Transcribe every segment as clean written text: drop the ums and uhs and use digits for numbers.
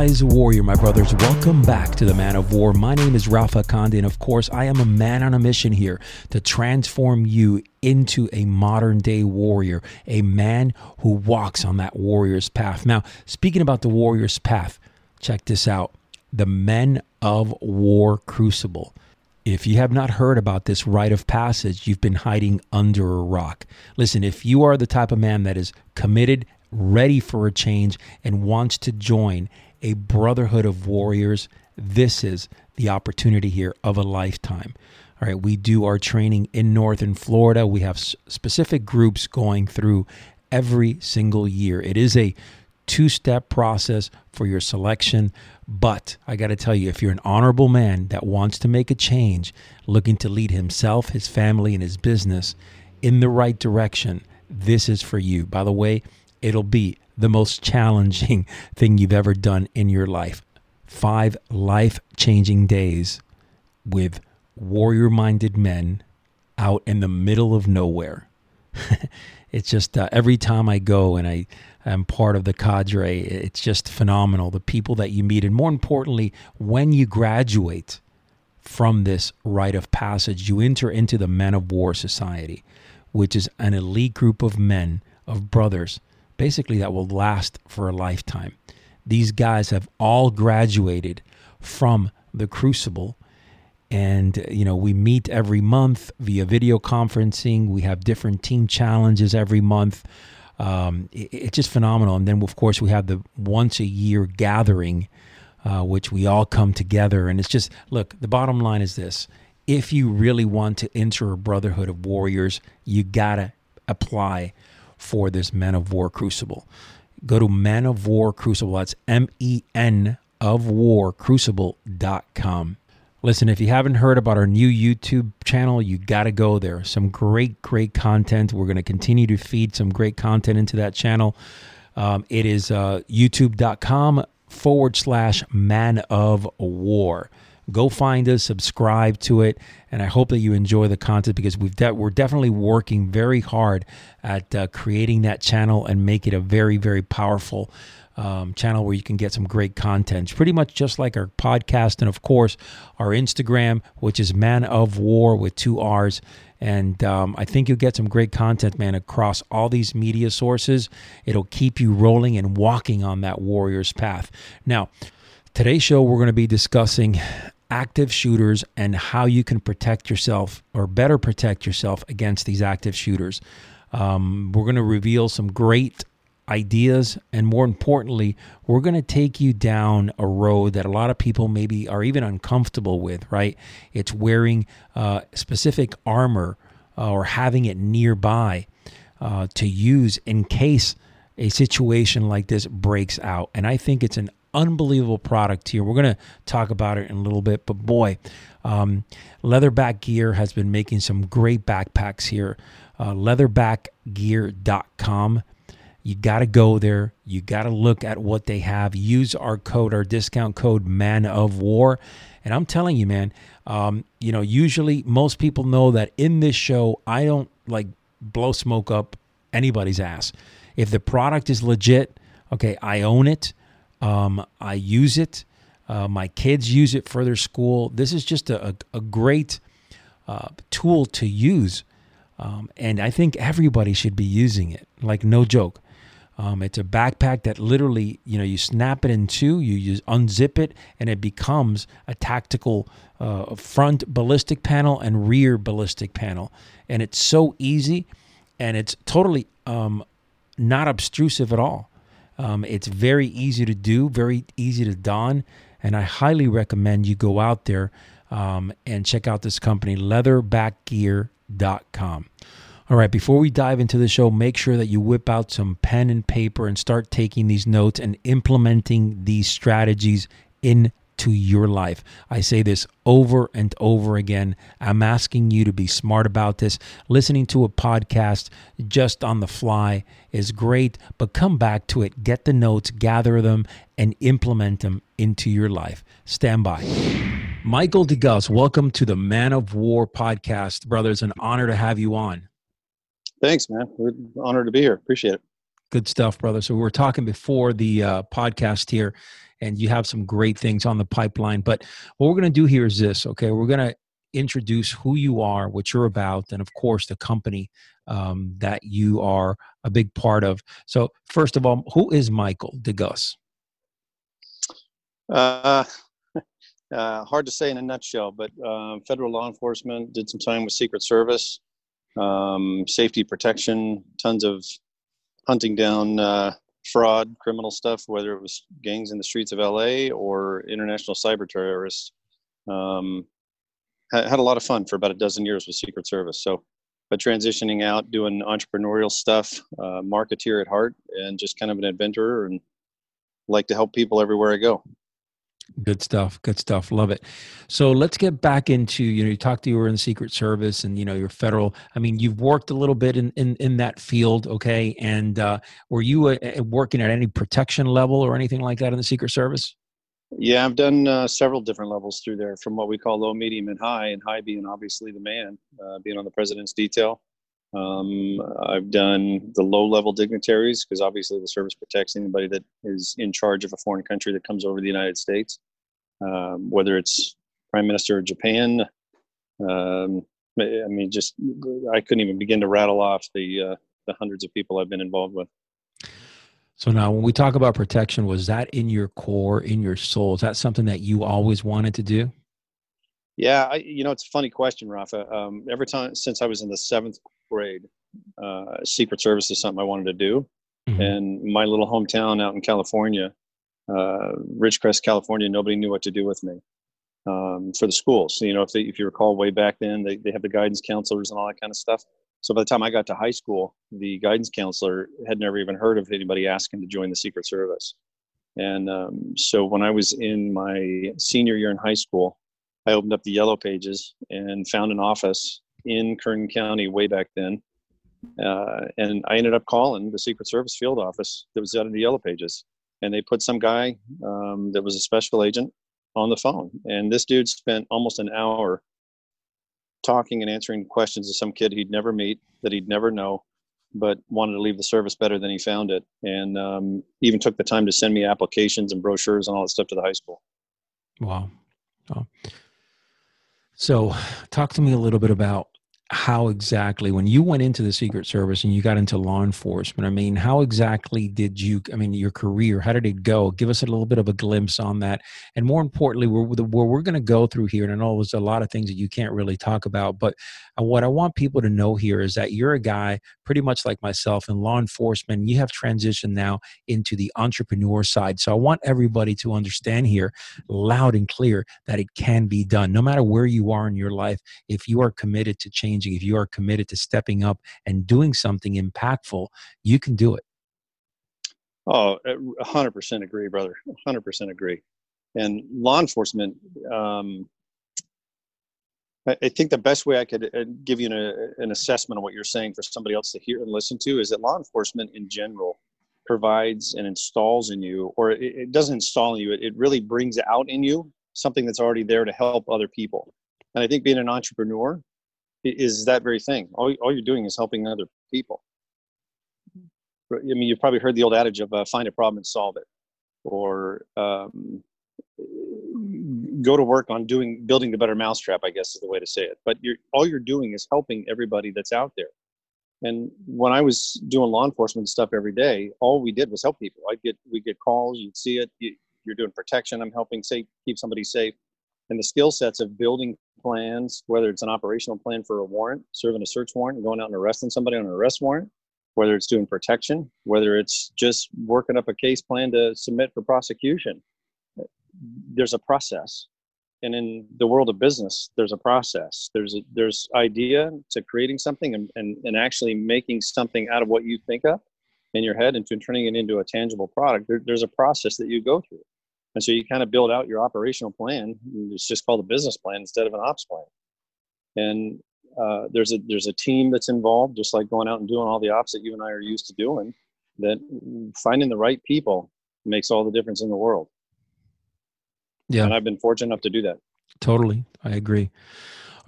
Rise warrior, my brothers. Welcome back to the Man of War. My name is Ralph Akande, and of course, I am a man on a mission here to transform you into a modern day warrior, a man who walks on that warrior's path. Now, speaking about the warrior's path, check this out. The Men of War Crucible. If you have not heard about this rite of passage, you've been hiding under a rock. Listen, if you are the type of man that is committed, ready for a change, and wants to join a brotherhood of warriors, this is the opportunity here of a lifetime. All right, we do our training in northern Florida. We have specific groups going through every single year. It is a two-step process for your selection, but I got to tell you, if you're an honorable man that wants to make a change, looking to lead himself, his family, and his business in the right direction, this is for you. By the way, it'll be the most challenging thing you've ever done in your life. 5 life-changing days with warrior-minded men out in the middle of nowhere. It's just every time I go and I am part of the cadre, it's just phenomenal. The people that you meet, and more importantly, when you graduate from this rite of passage, you enter into the Men of War Society, which is an elite group of men, of brothers, basically that will last for a lifetime. These guys have all graduated from the Crucible, and you know, we meet every month via video conferencing. We have different team challenges every month. It's just phenomenal. And then of course we have the once a year gathering, which we all come together. And it's just, look, the bottom line is this: if you really want to enter a brotherhood of warriors, you gotta apply for this Men of War Crucible. Go to Men of War Crucible. That's M-E-N of War Crucible.com. Listen, if you haven't heard about our new YouTube channel, you got to go there. Some great, great content. We're going to continue to feed some great content into that channel. It is youtube.com/Man of War. Go find us, subscribe to it, and I hope that you enjoy the content, because we're definitely working very hard at creating that channel and make it a very, very powerful channel where you can get some great content. It's pretty much just like our podcast and, of course, our Instagram, which is Man of War with 2 R's. And I think you'll get some great content, man, across all these media sources. It'll keep you rolling and walking on that warrior's path. Now, today's show, we're going to be discussing active shooters and how you can protect yourself, or better protect yourself, against these active shooters. We're going to reveal some great ideas, and more importantly, we're going to take you down a road that a lot of people maybe are even uncomfortable with, right? It's wearing specific armor or having it nearby to use in case a situation like this breaks out. And I think it's an unbelievable product here. We're going to talk about it in a little bit, but boy, Leatherback Gear has been making some great backpacks here. Leatherbackgear.com. You got to go there. You got to look at what they have. Use our code, our discount code, Man of War. And I'm telling you, man, you know, usually most people know that in this show, I don't like blow smoke up anybody's ass. If the product is legit, okay, I own it. I use it. My kids use it for their school. This is just a great tool to use. And I think everybody should be using it, like no joke. It's a backpack that literally, you know, you snap it in two, you unzip it, and it becomes a tactical front ballistic panel and rear ballistic panel. And it's so easy, and it's totally not obtrusive at all. It's very easy to do, very easy to don, and I highly recommend you go out there and check out this company, leatherbackgear.com. All right, before we dive into the show, make sure that you whip out some pen and paper and start taking these notes and implementing these strategies into your life. I say this over and over again. I'm asking you to be smart about this. Listening to a podcast just on the fly is great, but come back to it. Get the notes, gather them, and implement them into your life. Stand by. Michael DeGuss, welcome to the Man of War podcast. Brother, it's an honor to have you on. Thanks, man. We're honored to be here. Appreciate it. Good stuff, brother. So we were talking before the podcast here, and you have some great things on the pipeline. But what we're going to do here is this, okay? We're going to introduce who you are, what you're about, and of course, the company that you are a big part of. So first of all, who is Michael DeGuss? Hard to say in a nutshell, but federal law enforcement, did some time with Secret Service, safety protection, tons of hunting down fraud, criminal stuff, whether it was gangs in the streets of LA or international cyber terrorists. Had a lot of fun for about a dozen years with Secret Service. So, but transitioning out, doing entrepreneurial stuff, marketeer at heart, and just kind of an adventurer, and like to help people everywhere I go. Good stuff. Good stuff. Love it. So let's get back into, you know, you talked to, you were in the Secret Service and, you know, you're federal. I mean, you've worked a little bit in that field. Okay. And were you working at any protection level or anything like that in the Secret Service? Yeah, I've done several different levels through there, from what we call low, medium, and high being obviously the man, being on the president's detail. I've done the low-level dignitaries, because obviously the service protects anybody that is in charge of a foreign country that comes over to the United States, whether it's Prime Minister of Japan. I mean, just, I couldn't even begin to rattle off the hundreds of people I've been involved with. So now when we talk about protection, was that in your core, in your soul? Is that something that you always wanted to do? Yeah, you know, it's a funny question, Rafa. Every time since I was in the seventh grade, Secret Service is something I wanted to do. Mm-hmm. And my little hometown out in California, Ridgecrest, California, nobody knew what to do with me for the schools. So, you know, if you recall way back then, they have the guidance counselors and all that kind of stuff. So by the time I got to high school, the guidance counselor had never even heard of anybody asking to join the Secret Service. And so when I was in my senior year in high school, I opened up the yellow pages and found an office in Kern County way back then. And I ended up calling the Secret Service field office that was out of the yellow pages. And they put some guy that was a special agent on the phone. And this dude spent almost an hour talking and answering questions to some kid he'd never meet, that he'd never know, but wanted to leave the service better than he found it. And even took the time to send me applications and brochures and all that stuff to the high school. Wow. Oh. So talk to me a little bit about how exactly, when you went into the Secret Service and you got into law enforcement, I mean, how exactly did you, I mean, your career, how did it go? Give us a little bit of a glimpse on that. And more importantly, where we're going to go through here, and I know there's a lot of things that you can't really talk about, but what I want people to know here is that you're a guy pretty much like myself in law enforcement. You have transitioned now into the entrepreneur side. So I want everybody to understand here loud and clear that it can be done. No matter where you are in your life, if you are committed to change, if you are committed to stepping up and doing something impactful, you can do it. Oh, 100% agree, brother. 100% agree. And law enforcement, I think the best way I could give you an assessment of what you're saying for somebody else to hear and listen to is that law enforcement in general provides and installs in you, or it doesn't install in you, it really brings out in you something that's already there to help other people. And I think being an entrepreneur is that very thing. All you're doing is helping other people. I mean, you've probably heard the old adage of find a problem and solve it, or go to work on building the better mousetrap, I guess is the way to say it. But all you're doing is helping everybody that's out there. And when I was doing law enforcement stuff every day, all we did was help people. We'd get calls, you'd see it, you're doing protection, I'm helping keep somebody safe. And the skill sets of building plans, whether it's an operational plan for a warrant, serving a search warrant, and going out and arresting somebody on an arrest warrant, whether it's doing protection, whether it's just working up a case plan to submit for prosecution, there's a process. And in the world of business, there's a process. There's idea to creating something and actually making something out of what you think up in your head and turning it into a tangible product. There's a process that you go through. And so you kind of build out your operational plan. It's just called a business plan instead of an ops plan. And there's a team that's involved, just like going out and doing all the ops that you and I are used to doing, that finding the right people makes all the difference in the world. Yeah. And I've been fortunate enough to do that. Totally. I agree.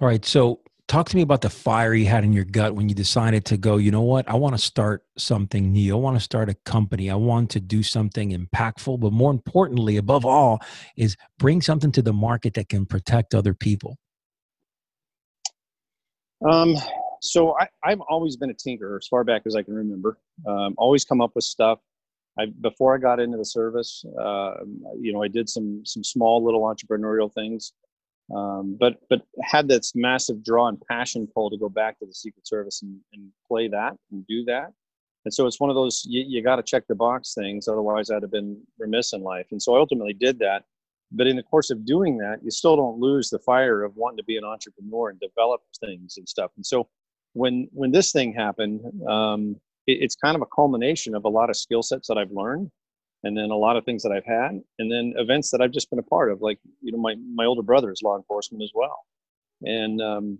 All right. So Talk to me about the fire you had in your gut when you decided to go, you know what? I want to start something new. I want to start a company. I want to do something impactful, but more importantly, above all, is bring something to the market that can protect other people. So I've always been a tinkerer as far back as I can remember. Always come up with stuff. Before I got into the service, I did some small little entrepreneurial things, but had this massive draw and passion pull to go back to the Secret Service and play that and do that. And so it's one of those, you got to check the box things. Otherwise I'd have been remiss in life. And so I ultimately did that. But in the course of doing that, you still don't lose the fire of wanting to be an entrepreneur and develop things and stuff. And so when this thing happened, it's kind of a culmination of a lot of skill sets that I've learned, and then a lot of things that I've had, and then events that I've just been a part of. Like, my older brother is law enforcement as well. And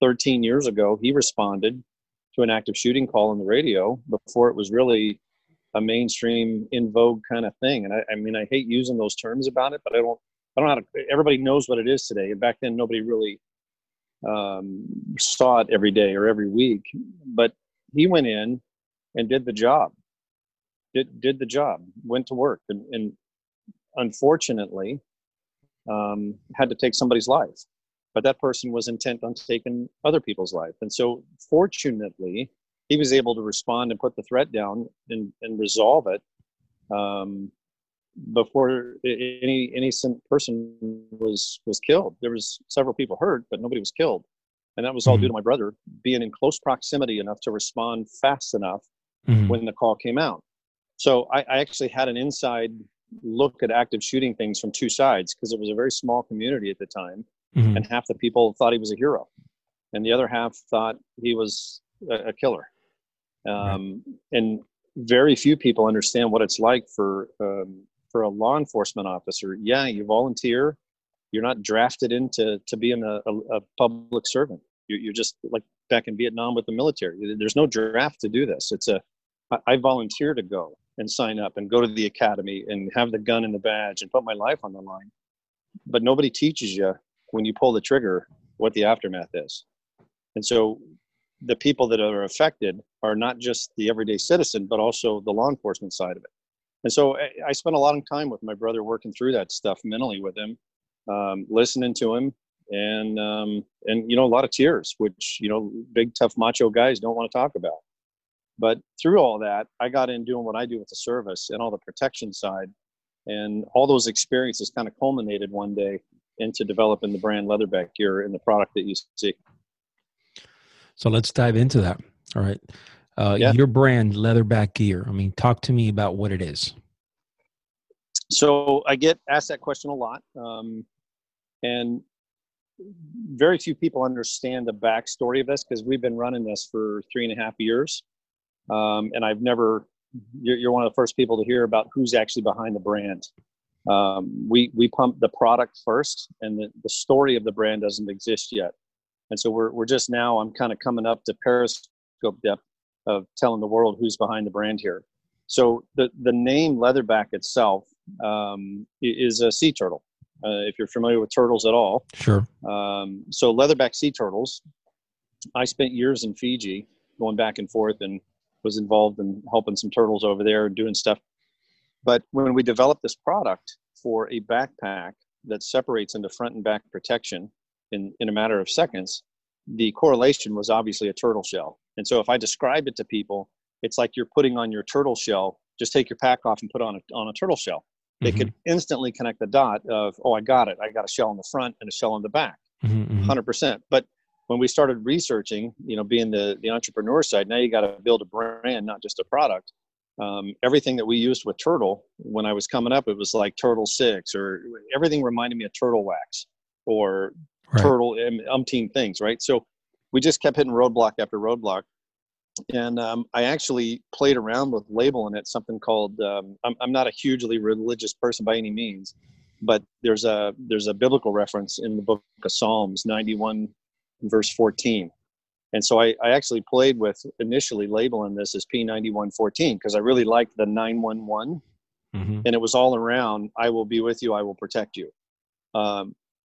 13 years ago, he responded to an active shooting call on the radio before it was really a mainstream in vogue kind of thing. And I hate using those terms about it, but I don't know how to, everybody knows what it is today. And back then, nobody really saw it every day or every week, but he went in and did the job. Did the job, went to work, and unfortunately had to take somebody's life. But that person was intent on taking other people's life. And so fortunately, he was able to respond and put the threat down and resolve it before any innocent person was killed. There was several people hurt, but nobody was killed. And that was all due to my brother being in close proximity enough to respond fast enough when the call came out. So I actually had an inside look at active shooting things from two sides, because it was a very small community at the time. And half the people thought he was a hero, and the other half thought he was a killer. And very few people understand what it's like for a law enforcement officer. Yeah, you volunteer. You're not drafted into to being a public servant. You're just like back in Vietnam with the military. There's no draft to do this. I volunteer to go and sign up and go to the academy and have the gun and the badge and put my life on the line. But nobody teaches you when you pull the trigger what the aftermath is. And so the people that are affected are not just the everyday citizen, but also the law enforcement side of it. And so I spent a lot of time with my brother working through that stuff mentally with him, listening to him, and a lot of tears, which, big, tough, macho guys don't want to talk about. But through all that, I got in doing what I do with the service and all the protection side, and all those experiences kind of culminated one day into developing the brand Leatherback Gear and the product that you see. So let's dive into that. All right. Your brand, Leatherback Gear. I mean, talk to me about what it is. So I get asked that question a lot. And very few people understand the backstory of this, because we've been running this for 3.5 years. And I've never, you're one of the first people to hear about who's actually behind the brand. We pump the product first, and the story of the brand doesn't exist yet. And so we're just now, I'm kind of coming up to periscope depth of telling the world who's behind the brand here. So the name Leatherback itself, is a sea turtle. If you're familiar with turtles at all. Sure. So Leatherback sea turtles, I spent years in Fiji going back and forth and was involved in helping some turtles over there and doing stuff. But when we developed this product for a backpack that separates into front and back protection in a matter of seconds, the correlation was obviously a turtle shell. And so if I described it to people, it's like you're putting on your turtle shell, just take your pack off and put on a turtle shell. They could instantly connect the dot of, oh, I got it. I got a shell in the front and a shell in the back, 100%. But when we started researching, being the entrepreneur side, now you got to build a brand, not just a product. Everything that we used with turtle, when I was coming up, it was like Turtle 6, or everything reminded me of turtle wax or turtle umpteen things, right? So we just kept hitting roadblock after roadblock. And I actually played around with labeling it something called, I'm not a hugely religious person by any means, but there's a biblical reference in the book of Psalms 91, verse 14. And so I actually played with initially labeling this as P9114, because I really liked the 911, and it was all around, I will be with you, I will protect you.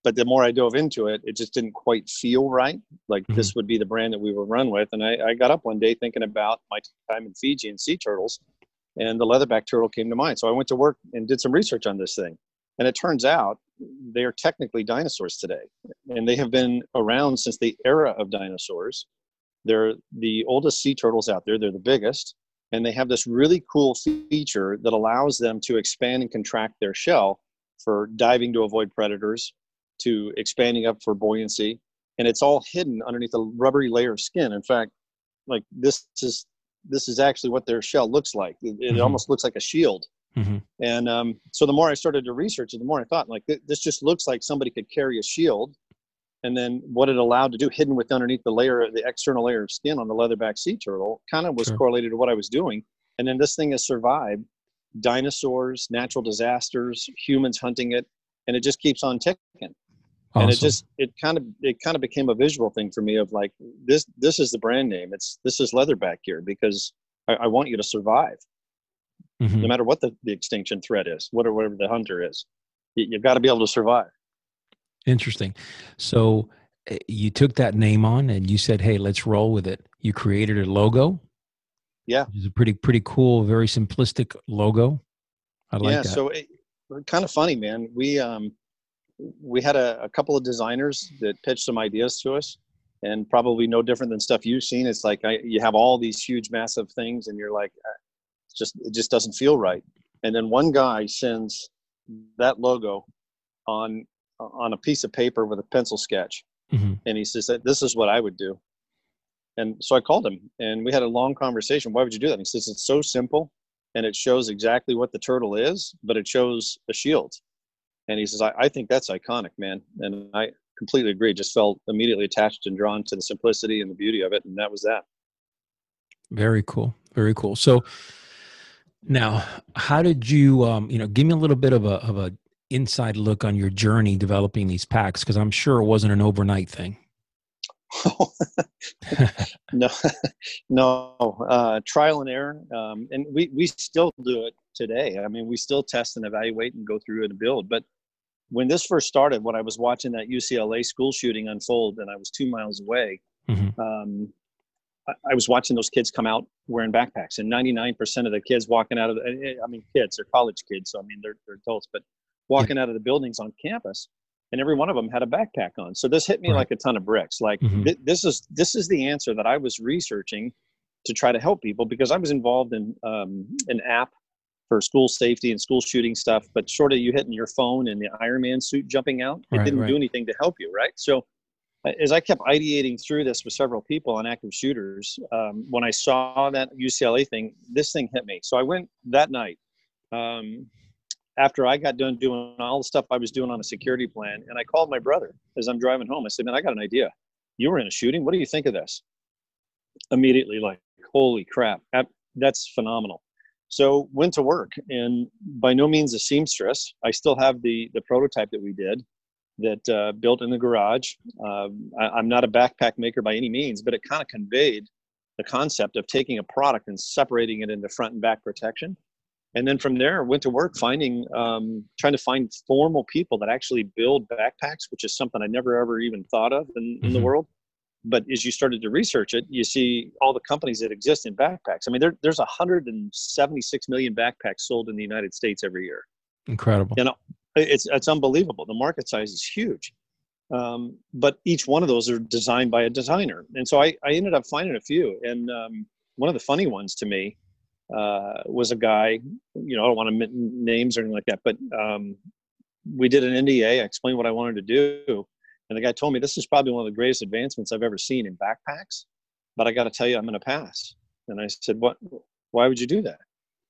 But the more I dove into it, it just didn't quite feel right. Like mm-hmm. this would be the brand that we would run with. And I got up one day thinking about my time in Fiji and sea turtles, and the leatherback turtle came to mind. So I went to work and did some research on this thing. And it turns out they are technically dinosaurs today. And they have been around since the era of dinosaurs. They're the oldest sea turtles out there. They're the biggest. And they have this really cool feature that allows them to expand and contract their shell for diving to avoid predators, to expanding up for buoyancy. And it's all hidden underneath a rubbery layer of skin. In fact, like this is actually what their shell looks like. It mm-hmm. almost looks like a shield. Mm-hmm. And so the more I started to research it, the more I thought, like, this just looks like somebody could carry a shield. And then what it allowed to do, hidden with underneath the layer of the external layer of skin on the leatherback sea turtle, kind of was sure. correlated to what I was doing. And then this thing has survived dinosaurs, natural disasters, humans hunting it, and it just keeps on ticking. Awesome. And it kind of became a visual thing for me of like, this is the brand name. This is Leatherback Gear, because I want you to survive. Mm-hmm. No matter what the extinction threat is, whatever the hunter is, you've got to be able to survive. Interesting. So you took that name on and you said, hey, let's roll with it. You created a logo. Yeah. It's a pretty cool, very simplistic logo. I like that. Yeah, so it, kind of funny, man. We had a couple of designers that pitched some ideas to us, and probably no different than stuff you've seen. It's like you have all these huge, massive things, and you're like, it just doesn't feel right. And then one guy sends that logo on a piece of paper with a pencil sketch, mm-hmm. and he says, "This is what I would do." And so I called him, and we had a long conversation. Why would you do that? And he says, "It's so simple, and it shows exactly what the turtle is, but it shows a shield." And he says, I think that's iconic, man. And I completely agree. Just felt immediately attached and drawn to the simplicity and the beauty of it. And that was that. Very cool. Very cool. So now how did you, give me a little bit of a inside look on your journey developing these packs? Cause I'm sure it wasn't an overnight thing. No, trial and error. And we still do it today. I mean, we still test and evaluate and go through and build. But when this first started, when I was watching that UCLA school shooting unfold and I was 2 miles away, mm-hmm. I was watching those kids come out wearing backpacks, and 99% of the kids walking out of they're college kids. So, I mean, they're adults, but walking yeah. out of the buildings on campus, and every one of them had a backpack on. So this hit me right. like a ton of bricks. Like mm-hmm. this is the answer that I was researching to try to help people, because I was involved in an app for school safety and school shooting stuff, but short of you hitting your phone and the Iron Man suit jumping out, it didn't do anything to help you, right? So as I kept ideating through this with several people on active shooters, when I saw that UCLA thing, this thing hit me. So I went that night after I got done doing all the stuff I was doing on a security plan, and I called my brother as I'm driving home. I said, man, I got an idea. You were in a shooting. What do you think of this? Immediately like, holy crap, that's phenomenal. So went to work, and by no means a seamstress. I still have the prototype that we did that built in the garage. I'm not a backpack maker by any means, but it kind of conveyed the concept of taking a product and separating it into front and back protection. And then from there, went to work trying to find formal people that actually build backpacks, which is something I never ever even thought of in the world. But as you started to research it, you see all the companies that exist in backpacks. I mean, there's 176 million backpacks sold in the United States every year. Incredible. You know, it's unbelievable. The market size is huge. But each one of those are designed by a designer. And so I ended up finding a few. And one of the funny ones to me was a guy, I don't want to mention names or anything like that, but we did an NDA. I explained what I wanted to do. And the guy told me, this is probably one of the greatest advancements I've ever seen in backpacks, but I got to tell you, I'm going to pass. And I said, why would you do that?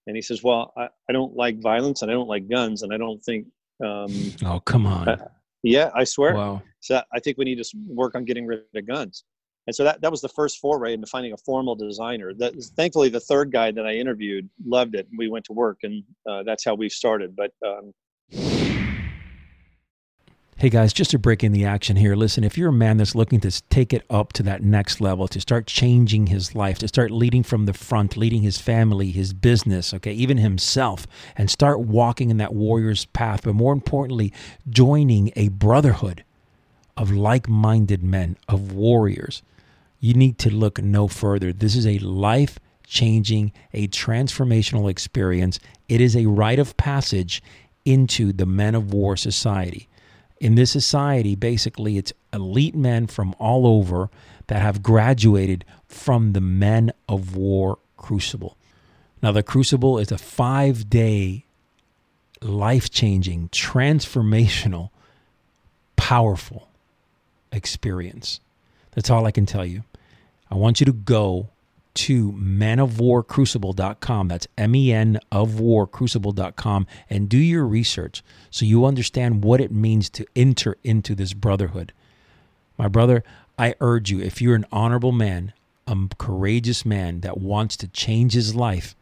And he says, well, I don't like violence, and I don't like guns. And I don't think, oh, come on. Yeah, I swear. Wow. So I think we need to work on getting rid of guns. And so that was the first foray into finding a formal designer. Thankfully, the third guy that I interviewed loved it. And we went to work, and that's how we've started. But Hey guys, just to break in the action here, listen, if you're a man that's looking to take it up to that next level, to start changing his life, to start leading from the front, leading his family, his business, okay, even himself, and start walking in that warrior's path, but more importantly, joining a brotherhood of like-minded men, of warriors, you need to look no further. This is a life-changing, a transformational experience. It is a rite of passage into the Men of War Society. In this society, basically, it's elite men from all over that have graduated from the Men of War Crucible. Now, the Crucible is a 5-day, life-changing, transformational, powerful experience. That's all I can tell you. I want you to go to menofwarcrucible.com. That's menofwarcrucible.com, and do your research so you understand what it means to enter into this brotherhood. My brother, I urge you, if you're an honorable man, a courageous man that wants to change his life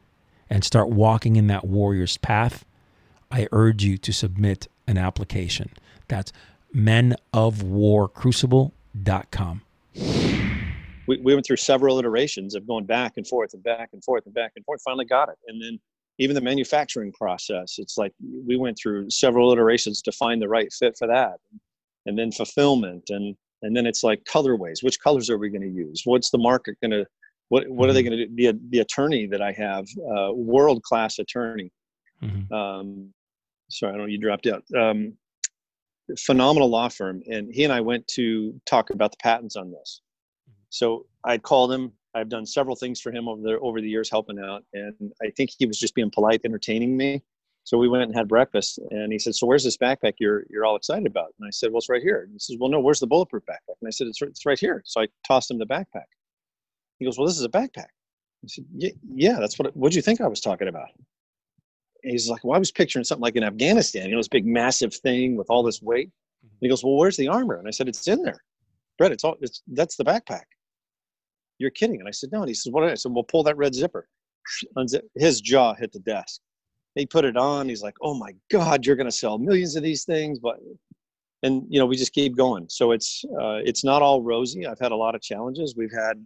and start walking in that warrior's path, I urge you to submit an application. That's menofwarcrucible.com. We went through several iterations of going back and forth and back and forth and back and forth, finally got it. And then even the manufacturing process, it's like we went through several iterations to find the right fit for that. And then fulfillment. And then it's like colorways. Which colors are we going to use? What's the market going to, what are they going to do? The attorney that I have, world-class attorney. Mm-hmm. Sorry, I don't know, you dropped out. Phenomenal law firm. And he and I went to talk about the patents on this. So I called him. I've done several things for him over the years, helping out. And I think he was just being polite, entertaining me. So we went and had breakfast. And he said, so where's this backpack you're all excited about? And I said, well, it's right here. And he says, well, no, where's the bulletproof backpack? And I said, it's right here. So I tossed him the backpack. He goes, well, this is a backpack. I said, yeah, that's what do you think I was talking about? And he's like, well, I was picturing something like in Afghanistan, this big, massive thing with all this weight. And he goes, well, where's the armor? And I said, it's in there. Brett, that's the backpack. You're kidding. And I said, no. And he says, what? I said, well, pull that red zipper. Unzip. His jaw hit the desk. He put it on. He's like, oh my God, you're going to sell millions of these things. But, we just keep going. So it's not all rosy. I've had a lot of challenges. We've had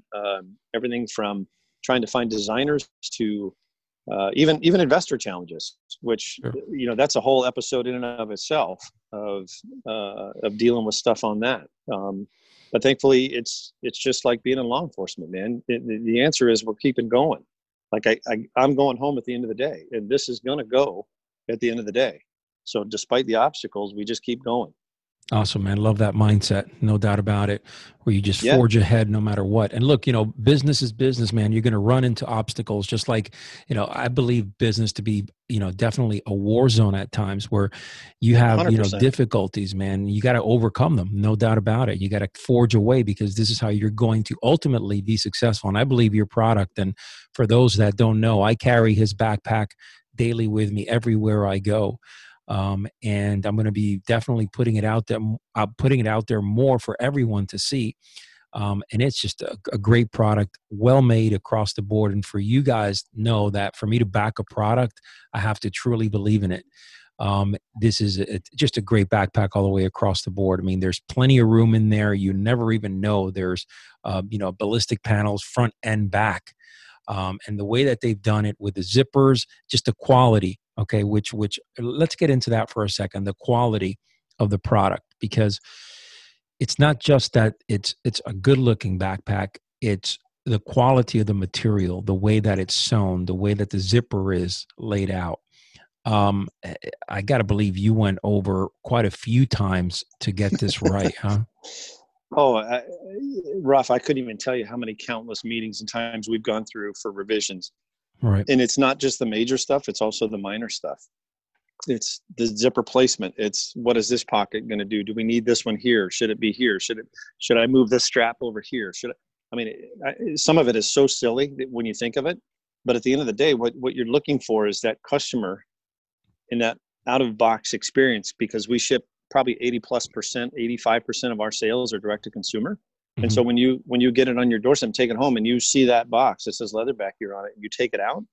everything from trying to find designers to even investor challenges, which, sure, that's a whole episode in and of itself of dealing with stuff on that. But thankfully, it's just like being in law enforcement, man. The answer is we're keeping going. Like I'm going home at the end of the day, and this is going to go at the end of the day. So despite the obstacles, we just keep going. Awesome, man. Love that mindset. No doubt about it, where you just forge ahead no matter what. And look, business is business, man. You're going to run into obstacles, just like, I believe business to be, definitely a war zone at times where you have, 100%. Difficulties, man. You got to overcome them. No doubt about it. You got to forge away because this is how you're going to ultimately be successful. And I believe your product. And for those that don't know, I carry his backpack daily with me everywhere I go. And I'm going to be definitely putting it out there more for everyone to see. And it's just a great product, well made across the board. And for you guys, know that for me to back a product, I have to truly believe in it. This is just a great backpack all the way across the board. I mean, there's plenty of room in there. You never even know. There's, ballistic panels front and back. And the way that they've done it with the zippers, just the quality. Okay, which let's get into that for a second, the quality of the product, because it's not just that it's a good-looking backpack, it's the quality of the material, the way that it's sewn, the way that the zipper is laid out. I got to believe you went over quite a few times to get this right, huh? Oh, Ralph, I couldn't even tell you how many countless meetings and times we've gone through for revisions. Right. And it's not just the major stuff, it's also the minor stuff. It's the zipper placement. It's what is this pocket going to do? Do we need this one here? Should it be here? Should I move this strap over here? Some of it is so silly when you think of it, but at the end of the day, what you're looking for is that customer in that out of box experience, because we ship probably 80+%, 85% of our sales are direct to consumer. And so when you get it on your doorstep, take it home, and you see that box that says Leatherback Gear on it, and you take it out,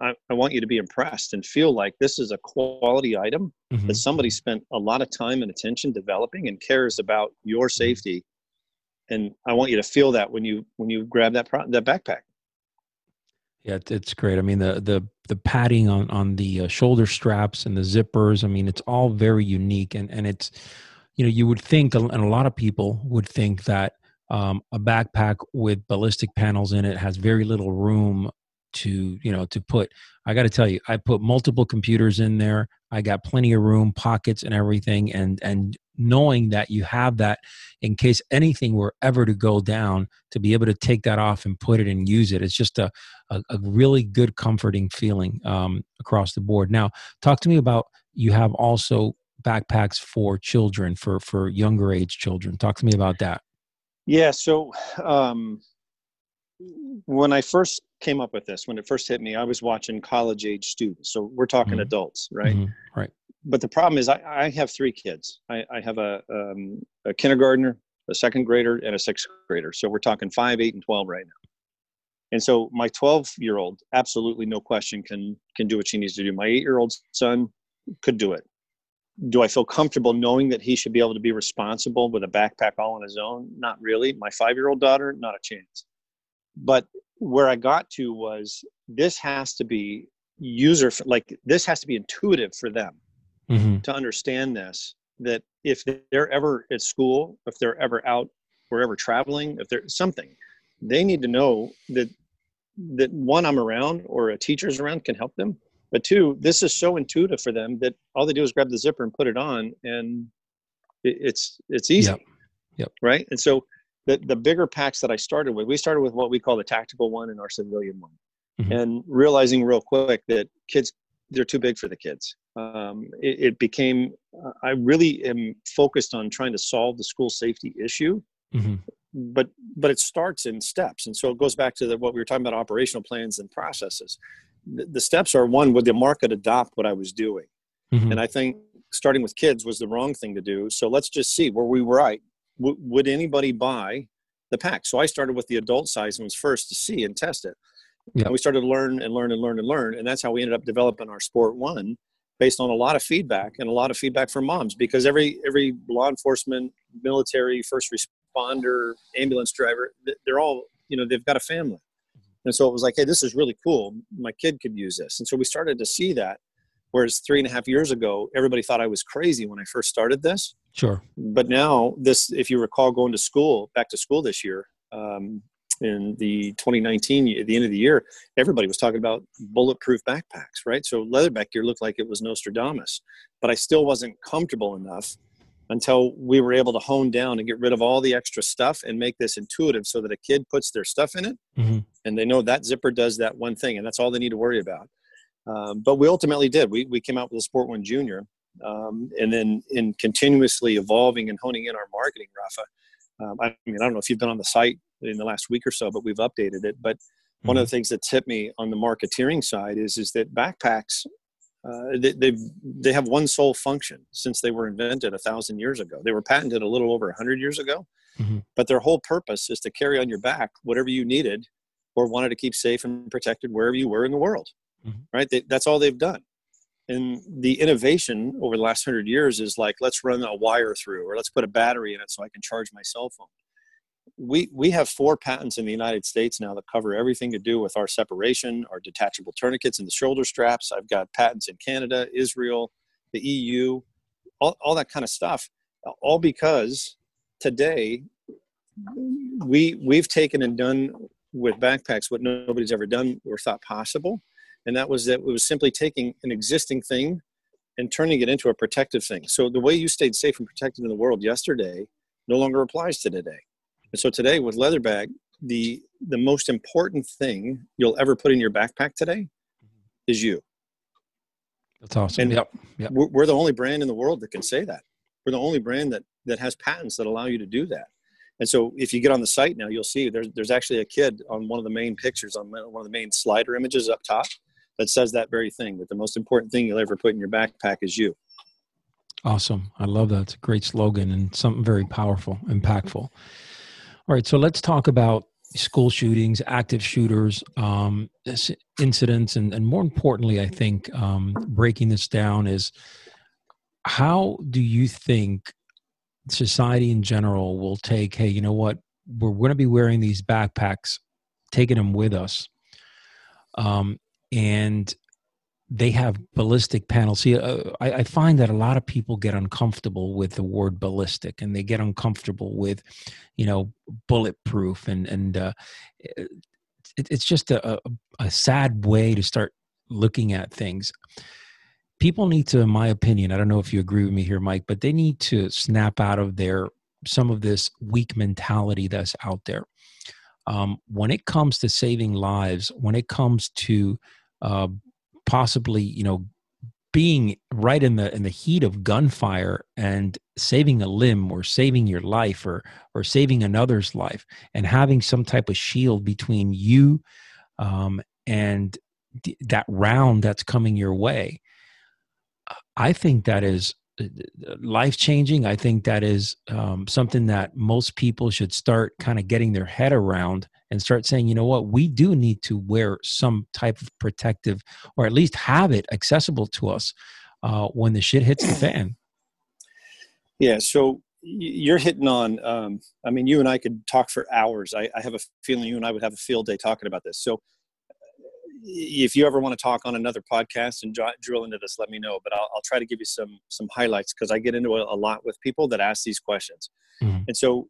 I want you to be impressed and feel like this is a quality item mm-hmm. that somebody spent a lot of time and attention developing and cares about your safety. And I want you to feel that when you grab that backpack. Yeah, it's great. I mean, the padding on the shoulder straps and the zippers, I mean, it's all very unique. And it's, you know, you would think, and a lot of people would think that a backpack with ballistic panels in it has very little room to put. I got to tell you, I put multiple computers in there. I got plenty of room, pockets and everything. And knowing that you have that in case anything were ever to go down, to be able to take that off and put it and use it. It's just a really good, comforting feeling across the board. Now, talk to me about, you have also backpacks for children, for younger age children. Talk to me about that. Yeah. So, when I first came up with this, when it first hit me, I was watching college age students. So we're talking mm-hmm. adults, right? Mm-hmm. Right. But the problem is I have three kids. I have a kindergartner, a second grader, and a sixth grader. So we're talking 5, 8, and 12 right now. And so my 12-year-old, absolutely no question, can do what she needs to do. My 8-year-old son could do it. Do I feel comfortable knowing that he should be able to be responsible with a backpack all on his own? Not really. My 5-year-old daughter, not a chance. But where I got to was, this has to be this has to be intuitive for them mm-hmm. to understand this, that if they're ever at school, if they're ever out, wherever traveling, if there's something, they need to know that one, I'm around or a teacher's around can help them. But two, this is so intuitive for them that all they do is grab the zipper and put it on, and it's easy. Yep. Yep. Right. And so the bigger packs that I started with, we started with what we call the tactical one and our civilian one, mm-hmm. and realizing real quick that kids, they're too big for the kids. It became, I really am focused on trying to solve the school safety issue, mm-hmm. but it starts in steps. And so it goes back to what we were talking about, operational plans and processes. The steps are, one, would the market adopt what I was doing? Mm-hmm. And I think starting with kids was the wrong thing to do. So let's just see, were we right? Would anybody buy the pack? So I started with the adult size ones first to see and test it. Yep. And we started to learn and learn and learn and learn. And that's how we ended up developing our Sport One, based on a lot of feedback, and a lot of feedback from moms, because every law enforcement, military, first responder, ambulance driver, they're all, they've got a family. And so it was like, hey, this is really cool. My kid could use this. And so we started to see that. Whereas 3.5 years ago, everybody thought I was crazy when I first started this. Sure. But now this, if you recall, going to school, back to school this year, in the 2019, at the end of the year, everybody was talking about bulletproof backpacks, right? So Leatherback Gear looked like it was Nostradamus, but I still wasn't comfortable enough until we were able to hone down and get rid of all the extra stuff and make this intuitive, so that a kid puts their stuff in it mm-hmm. and they know that zipper does that one thing, and that's all they need to worry about. But we ultimately did. We came out with a Sport One Junior, and then in continuously evolving and honing in our marketing, Rafa. I don't know if you've been on the site in the last week or so, but we've updated it. But mm-hmm. one of the things that's hit me on the marketeering side is that backpacks, they have one sole function since they were invented 1,000 years ago. They were patented a little over 100 years ago, mm-hmm. but their whole purpose is to carry on your back whatever you needed or wanted to keep safe and protected wherever you were in the world, mm-hmm. right? That's all they've done. And the innovation over the last 100 years is like, let's run a wire through, or let's put a battery in it so I can charge my cell phone. We have 4 patents in the United States now that cover everything to do with our separation, our detachable tourniquets and the shoulder straps. I've got patents in Canada, Israel, the EU, all that kind of stuff. All because today we've taken and done with backpacks what nobody's ever done or thought possible. And it was simply taking an existing thing and turning it into a protective thing. So the way you stayed safe and protected in the world yesterday no longer applies to today. And so today with Leatherback, the most important thing you'll ever put in your backpack today is you. That's awesome. And yep. We're the only brand in the world that can say that. We're the only brand that has patents that allow you to do that. And so if you get on the site now, you'll see there's actually a kid on one of the main pictures, on one of the main slider images up top, that says that very thing, that the most important thing you'll ever put in your backpack is you. Awesome. I love that. It's a great slogan and something very powerful, impactful. All right, so let's talk about school shootings, active shooters, incidents, and more importantly, I think breaking this down is, how do you think society in general will take, hey, you know what, we're going to be wearing these backpacks, taking them with us, and they have ballistic panels. See, I find that a lot of people get uncomfortable with the word ballistic, and they get uncomfortable with, you know, bulletproof, and it's just a sad way to start looking at things. People need to, in my opinion, I don't know if you agree with me here, Mike, but they need to snap out of some of this weak mentality that's out there. When it comes to saving lives, when it comes to possibly, you know, being right in the heat of gunfire and saving a limb or saving your life or saving another's life, and having some type of shield between you and that round that's coming your way, I think that is life-changing. I think that is something that most people should start kind of getting their head around and start saying, you know what, we do need to wear some type of protective, or at least have it accessible to us when the shit hits the fan. Yeah, so you're hitting on, I mean, you and I could talk for hours. I have a feeling you and I would have a field day talking about this. So if you ever want to talk on another podcast and drill into this, let me know. But I'll try to give you some highlights, because I get into a lot with people that ask these questions. Mm-hmm. And so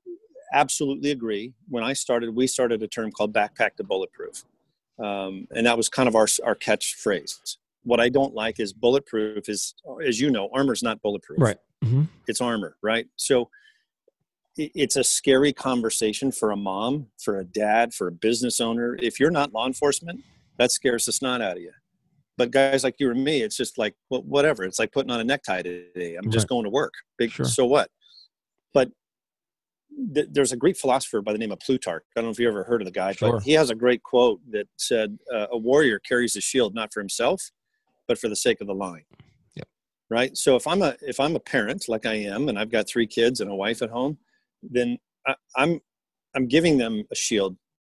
absolutely agree. When we started a term called backpack to bulletproof. And that was kind of our catchphrase. What I don't like is bulletproof is, as you know, armor's not bulletproof. Right. Mm-hmm. It's armor, right? So it's a scary conversation for a mom, for a dad, for a business owner. If you're not law enforcement, that scares the snot out of you. But guys like you or me, it's just like, well, whatever. It's like putting on a necktie today. I'm just going to work. Sure. So what? But there's a Greek philosopher by the name of Plutarch. I don't know if you ever heard of the guy, but he has a great quote that said, a warrior carries a shield, not for himself, but for the sake of the line. Yep. Right. So if I'm a parent, like I am, and I've got 3 kids and a wife at home, then I'm giving them a shield,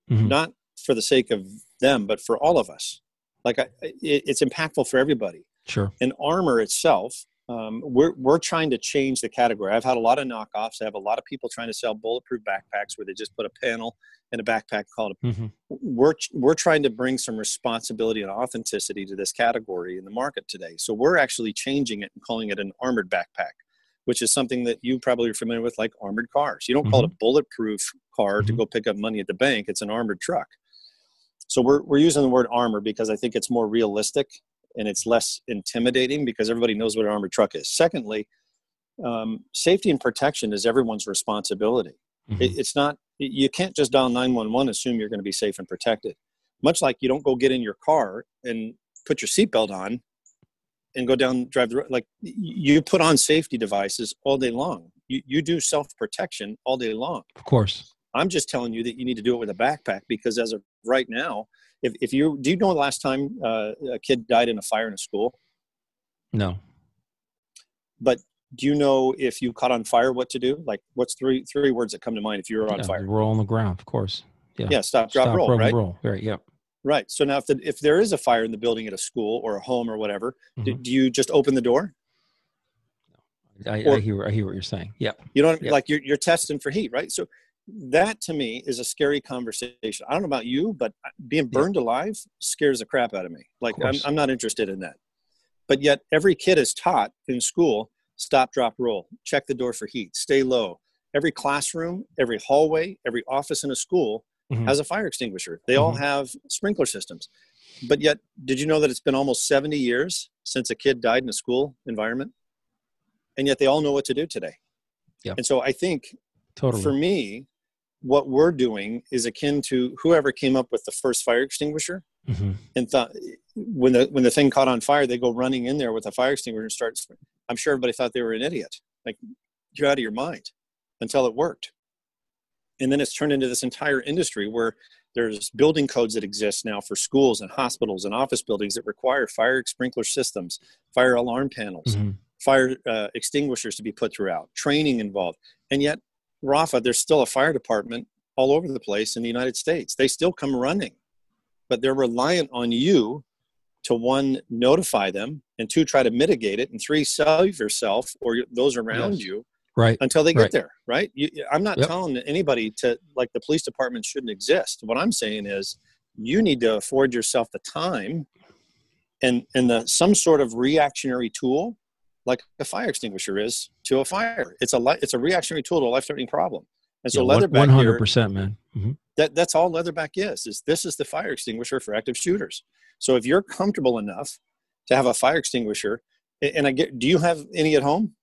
mm-hmm. not for the sake of them, but for all of us. Like it's impactful for everybody. Sure. And armor itself, we're trying to change the category. I've had a lot of knockoffs. I have a lot of people trying to sell bulletproof backpacks where they just put a panel in a backpack called a, mm-hmm. We're trying to bring some responsibility and authenticity to this category in the market today. So we're actually changing it and calling it an armored backpack, which is something that you probably are familiar with, like armored cars. You don't mm-hmm. call it a bulletproof car mm-hmm. to go pick up money at the bank. It's an armored truck. So we're using the word armor because I think it's more realistic and it's less intimidating, because everybody knows what an armored truck is. Secondly, safety and protection is everyone's responsibility. Mm-hmm. It's not, you can't just dial 911, assume you're going to be safe and protected. Much like you don't go get in your car and put your seatbelt on and go down, drive the road. Like, you put on safety devices all day long. You do self-protection all day long. Of course. I'm just telling you that you need to do it with a backpack, because as of right now, do you know the last time a kid died in a fire in a school? No. But do you know if you caught on fire, what to do? Like, what's three words that come to mind if you're on fire? Roll on the ground, of course. Yeah. Yeah. Stop, drop, roll. Right. Roll. Right. Yep. Right. So now, if there is a fire in the building at a school or a home or whatever, mm-hmm. do you just open the door? I hear what you're saying. Yeah. You don't like you're testing for heat, right? So that to me is a scary conversation. I don't know about you, but being burned alive scares the crap out of me. Like, I'm not interested in that. But yet every kid is taught in school, stop, drop, roll, check the door for heat, stay low. Every classroom, every hallway, every office in a school mm-hmm. has a fire extinguisher. They mm-hmm. all have sprinkler systems. But yet, did you know that it's been almost 70 years since a kid died in a school environment? And yet they all know what to do today. Yeah. And so I think for me, what we're doing is akin to whoever came up with the first fire extinguisher mm-hmm. and thought when the thing caught on fire, they go running in there with a fire extinguisher and start. I'm sure everybody thought they were an idiot. Like, you're out of your mind, until it worked. And then it's turned into this entire industry where there's building codes that exist now for schools and hospitals and office buildings that require fire sprinkler systems, fire alarm panels, mm-hmm. fire extinguishers to be put throughout, training involved. And yet, Rafa, there's still a fire department all over the place in the United States. They still come running, but they're reliant on you to, one, notify them, and two, try to mitigate it, and three, save yourself or those around you until they get there, right? I'm not telling anybody to, like, the police department shouldn't exist. What I'm saying is you need to afford yourself the time and the some sort of reactionary tool, like a fire extinguisher is to a fire. It's a reactionary tool to a life-threatening problem. And so Leatherback 100%, man. Mm-hmm. That's all Leatherback is this is the fire extinguisher for active shooters. So if you're comfortable enough to have a fire extinguisher, and I get, do you have any at home?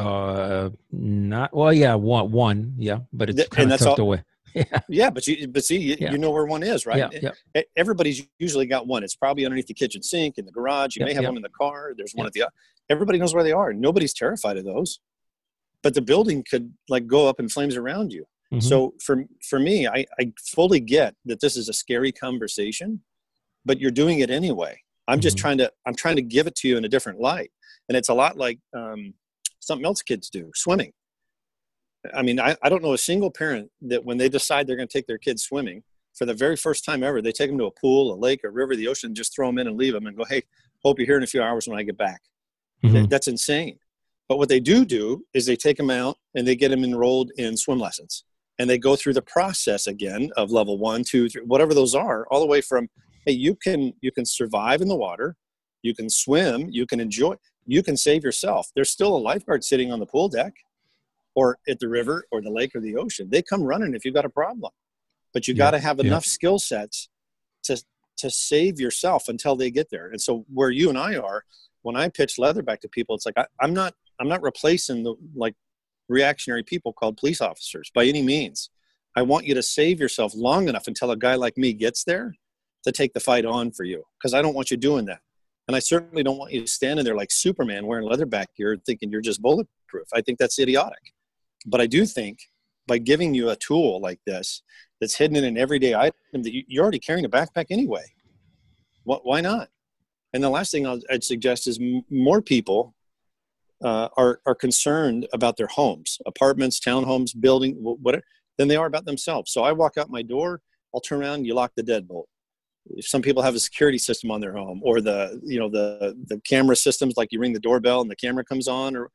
Not, well, yeah, one, yeah, but it's kind of tucked away. Yeah. Yeah, but see, you know where one is, right? Yeah, yeah. Everybody's usually got one. It's probably underneath the kitchen sink, in the garage. You may have one in the car. There's one at the, everybody knows where they are. Nobody's terrified of those, but the building could like go up in flames around you. Mm-hmm. So for me, I fully get that this is a scary conversation, but you're doing it anyway. I'm mm-hmm. just trying to give it to you in a different light. And it's a lot like something else kids do, swimming. I mean, I don't know a single parent that when they decide they're going to take their kids swimming for the very first time ever, they take them to a pool, a lake, a river, the ocean, just throw them in and leave them and go, hey, hope you're here in a few hours when I get back. Mm-hmm. That's insane. But what they do is they take them out and they get them enrolled in swim lessons. And they go through the process again of level 1, 2, 3, whatever those are, all the way from, hey, you can survive in the water, you can swim, you can enjoy, you can save yourself. There's still a lifeguard sitting on the pool deck or at the river or the lake or the ocean. They come running if you've got a problem. But you got to have enough skill sets to save yourself until they get there. And so where you and I are, when I pitch Leatherback to people, it's like I'm not replacing the like reactionary people called police officers by any means. I want you to save yourself long enough until a guy like me gets there to take the fight on for you, because I don't want you doing that. And I certainly don't want you standing there like Superman wearing Leatherback gear thinking you're just bulletproof. I think that's idiotic. But I do think by giving you a tool like this that's hidden in an everyday item that you're already carrying a backpack anyway, why not? And the last thing I'd suggest is more people are concerned about their homes, apartments, townhomes, building, whatever, than they are about themselves. So I walk out my door, I'll turn around, you lock the deadbolt. If some people have a security system on their home, or the camera systems, like you ring the doorbell and the camera comes on, or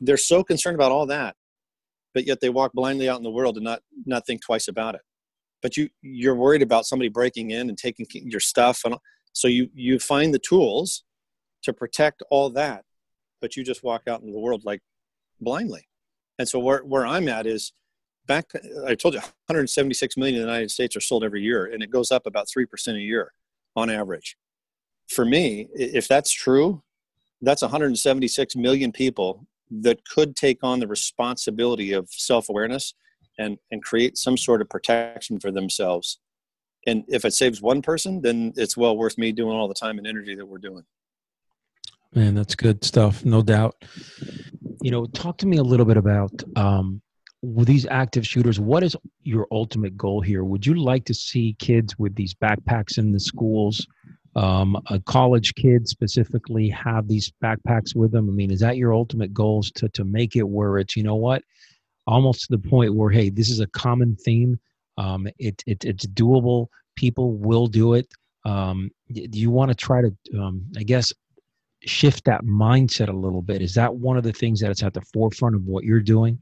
they're so concerned about all that, but yet they walk blindly out in the world and not think twice about it. But you're worried about somebody breaking in and taking your stuff, and so you find the tools to protect all that. But you just walk out into the world like blindly. And so where I'm at is back, I told you 176 million in the United States are sold every year, and it goes up about 3% a year on average. For me, if that's true, that's 176 million people that could take on the responsibility of self-awareness and create some sort of protection for themselves. And if it saves one person, then it's well worth me doing all the time and energy that we're doing. Man, that's good stuff, no doubt. You know, talk to me a little bit about these active shooters. What is your ultimate goal here? Would you like to see kids with these backpacks in the schools, college kids specifically, have these backpacks with them? I mean, is that your ultimate goal, is to make it where it's, you know what, almost to the point where, hey, this is a common theme. It's doable. People will do it. Do you want to try to, I guess, shift that mindset a little bit? Is that one of the things that it's at the forefront of what you're doing?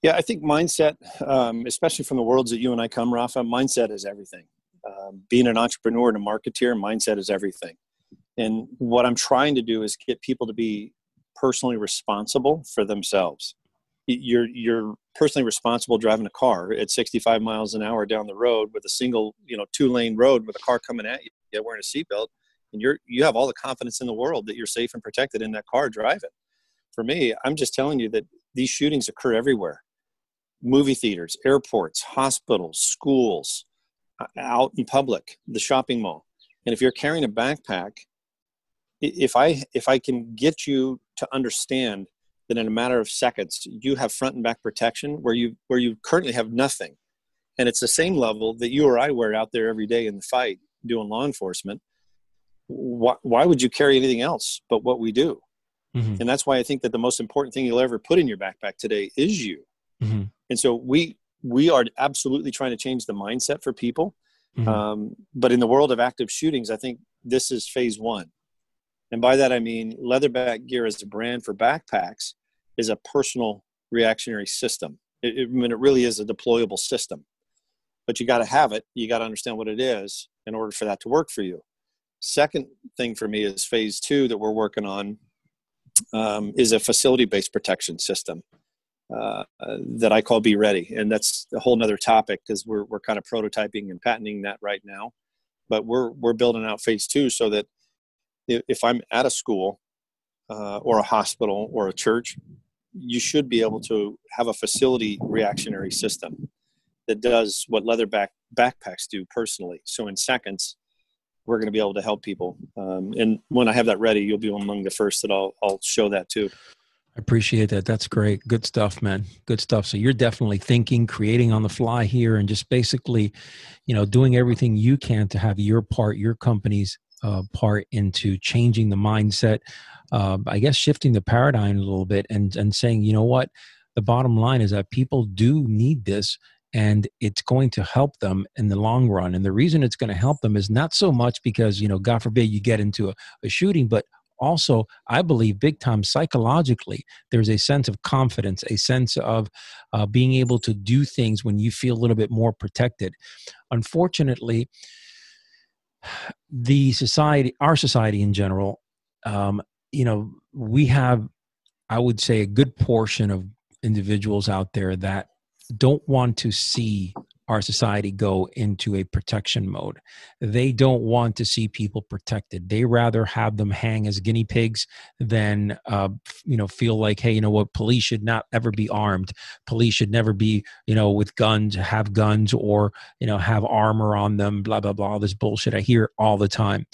Yeah, I think mindset, especially from the worlds that you and I come, Rafa, mindset is everything. Being an entrepreneur and a marketeer, mindset is everything. And what I'm trying to do is get people to be personally responsible for themselves. You're personally responsible driving a car at 65 miles an hour down the road with a single, two-lane road with a car coming at you, wearing a seatbelt. And you have all the confidence in the world that you're safe and protected in that car driving. For me, I'm just telling you that these shootings occur everywhere. Movie theaters, airports, hospitals, schools, out in public, the shopping mall. And if you're carrying a backpack, if I can get you to understand that in a matter of seconds, you have front and back protection where you currently have nothing. And it's the same level that you or I wear out there every day in the fight doing law enforcement. Why would you carry anything else but what we do? Mm-hmm. And that's why I think that the most important thing you'll ever put in your backpack today is you. Mm-hmm. And so we we are absolutely trying to change the mindset for people. Mm-hmm. But in the world of active shootings, I think this is phase one. And by that, I mean, Leatherback Gear as a brand for backpacks is a personal reactionary system. I mean, it really is a deployable system, but you got to have it. You got to understand what it is in order for that to work for you. Second thing for me is phase two that we're working on, is a facility-based protection system, that I call Be Ready. And that's a whole nother topic because we're kind of prototyping and patenting that right now, but we're building out phase two so that if I'm at a school, or a hospital or a church, you should be able to have a facility reactionary system that does what Leatherback backpacks do personally. So in seconds, we're going to be able to help people. And when I have that ready, you'll be among the first that I'll show that to. I appreciate that. That's great. Good stuff, man. Good stuff. So you're definitely thinking, creating on the fly here, and just basically, you know, doing everything you can to have your part, your company's part into changing the mindset, I guess shifting the paradigm a little bit and saying, you know what, the bottom line is that people do need this and it's going to help them in the long run. And the reason it's going to help them is not so much because, you know, God forbid you get into a shooting, but also, I believe big time psychologically, there's a sense of confidence, a sense of being able to do things when you feel a little bit more protected. Unfortunately, the society, our society in general, you know, we have, I would say, a good portion of individuals out there that don't want to see our society go into a protection mode. They don't want to see people protected. They rather have them hang as guinea pigs than, you know, feel like, hey, you know what, police should not ever be armed. Police should never be, you know, with guns, have guns or, you know, have armor on them, blah, blah, blah, all this bullshit I hear all the time.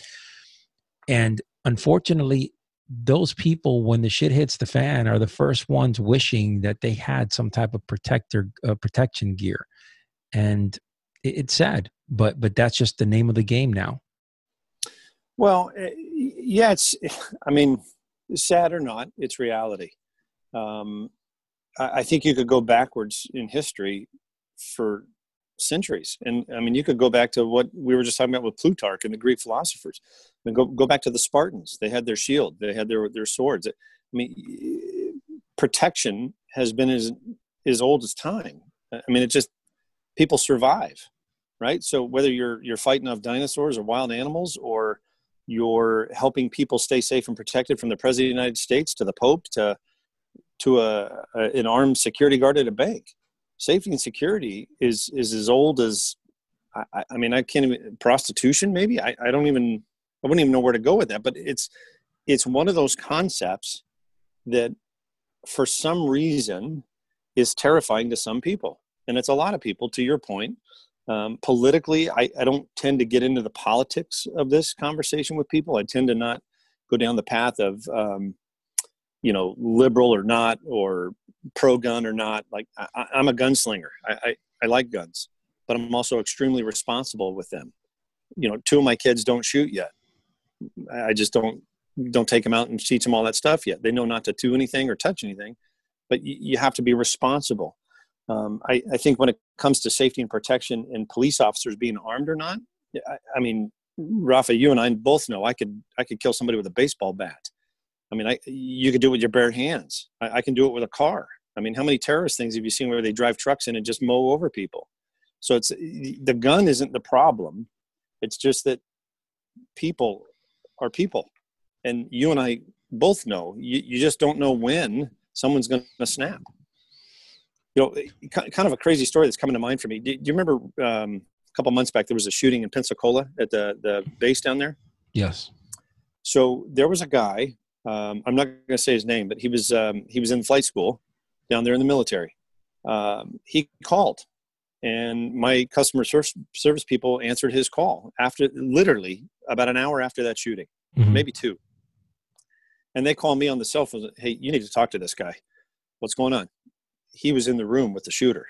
And unfortunately, those people, when the shit hits the fan, are the first ones wishing that they had some type of protection gear. And it's sad, but that's just the name of the game now. Well, yeah, I mean, sad or not, it's reality. I think you could go backwards in history for centuries. And I mean, you could go back to what we were just talking about with Plutarch and the Greek philosophers. I mean, go back to the Spartans. They had their shield. They had their swords. I mean, protection has been as old as time. I mean, it just, people survive, right? So whether you're fighting off dinosaurs or wild animals, or you're helping people stay safe and protected from the President of the United States to the Pope to an armed security guard at a bank, safety and security is as old as, I mean, I can't even, prostitution maybe? I wouldn't even know where to go with that, but it's one of those concepts that for some reason is terrifying to some people. And it's a lot of people, to your point. Politically, I don't tend to get into the politics of this conversation with people. I tend to not go down the path of, you know, liberal or not, or pro-gun or not. Like, I'm a gunslinger. I like guns, but I'm also extremely responsible with them. You know, 2 of my kids don't shoot yet. I just don't take them out and teach them all that stuff yet. They know not to do anything or touch anything, but you have to be responsible. I think when it comes to safety and protection and police officers being armed or not, I mean, Rafa, you and I both know I could kill somebody with a baseball bat. I mean, you could do it with your bare hands. I can do it with a car. I mean, how many terrorist things have you seen where they drive trucks in and just mow over people? So it's, the gun isn't the problem. It's just that people are people. And you and I both know, you just don't know when someone's going to snap. You know, kind of a crazy story that's coming to mind for me. Do you remember a couple months back, there was a shooting in Pensacola at the base down there? Yes. So there was a guy, I'm not going to say his name, but he was in flight school down there in the military. He called, and my customer service people answered his call after, literally about an hour after that shooting, mm-hmm. maybe 2. And they called me on the cell phone. Hey, you need to talk to this guy. What's going on? He was in the room with the shooter.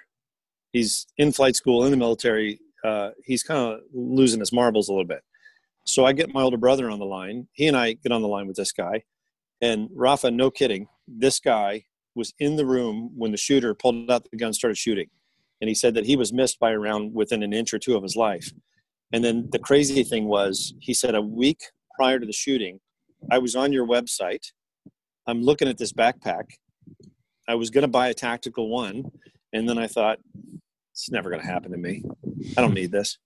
He's in flight school, in the military. He's kind of losing his marbles a little bit. So I get my older brother on the line. He and I get on the line with this guy. And Rafa, no kidding, this guy was in the room when the shooter pulled out the gun and started shooting. And he said that he was missed by around within an inch or two of his life. And then the crazy thing was, he said, a week prior to the shooting, I was on your website. I'm looking at this backpack. I was going to buy a tactical one. And then I thought, it's never going to happen to me. I don't need this.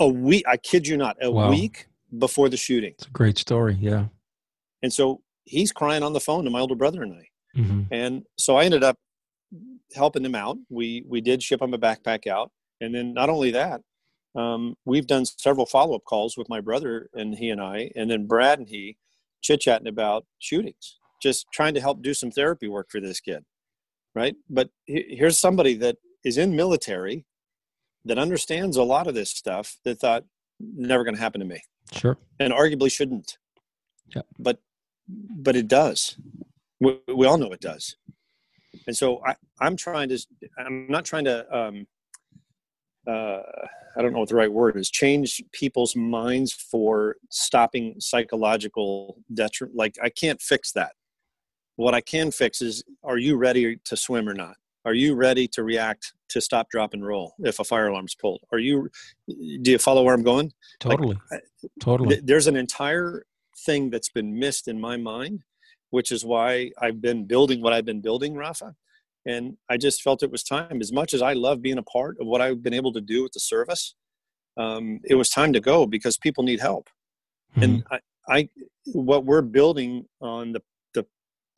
A week, I kid you not, a wow. week before the shooting. It's a great story. Yeah. And so he's crying on the phone to my older brother and I. Mm-hmm. And so I ended up helping him out. We did ship him a backpack out. And then not only that, we've done several follow-up calls with my brother and he and I, and then Brad and he chit-chatting about shootings, just trying to help do some therapy work for this kid, right? But here's somebody that is in military that understands a lot of this stuff that thought, never going to happen to me. Sure. And arguably shouldn't. Yeah. But it does. We all know it does. And so I'm not trying to, I don't know what the right word is, change people's minds for stopping psychological detriment. Like, I can't fix that. What I can fix is, are you ready to swim or not? Are you ready to react to stop, drop, and roll if a fire alarm's pulled? Do you follow where I'm going? Totally. Like, totally. There's an entire thing that's been missed in my mind, which is why I've been building what I've been building, Rafa. And I just felt it was time. As much as I love being a part of what I've been able to do with the service, it was time to go because people need help. Mm-hmm. And what we're building on the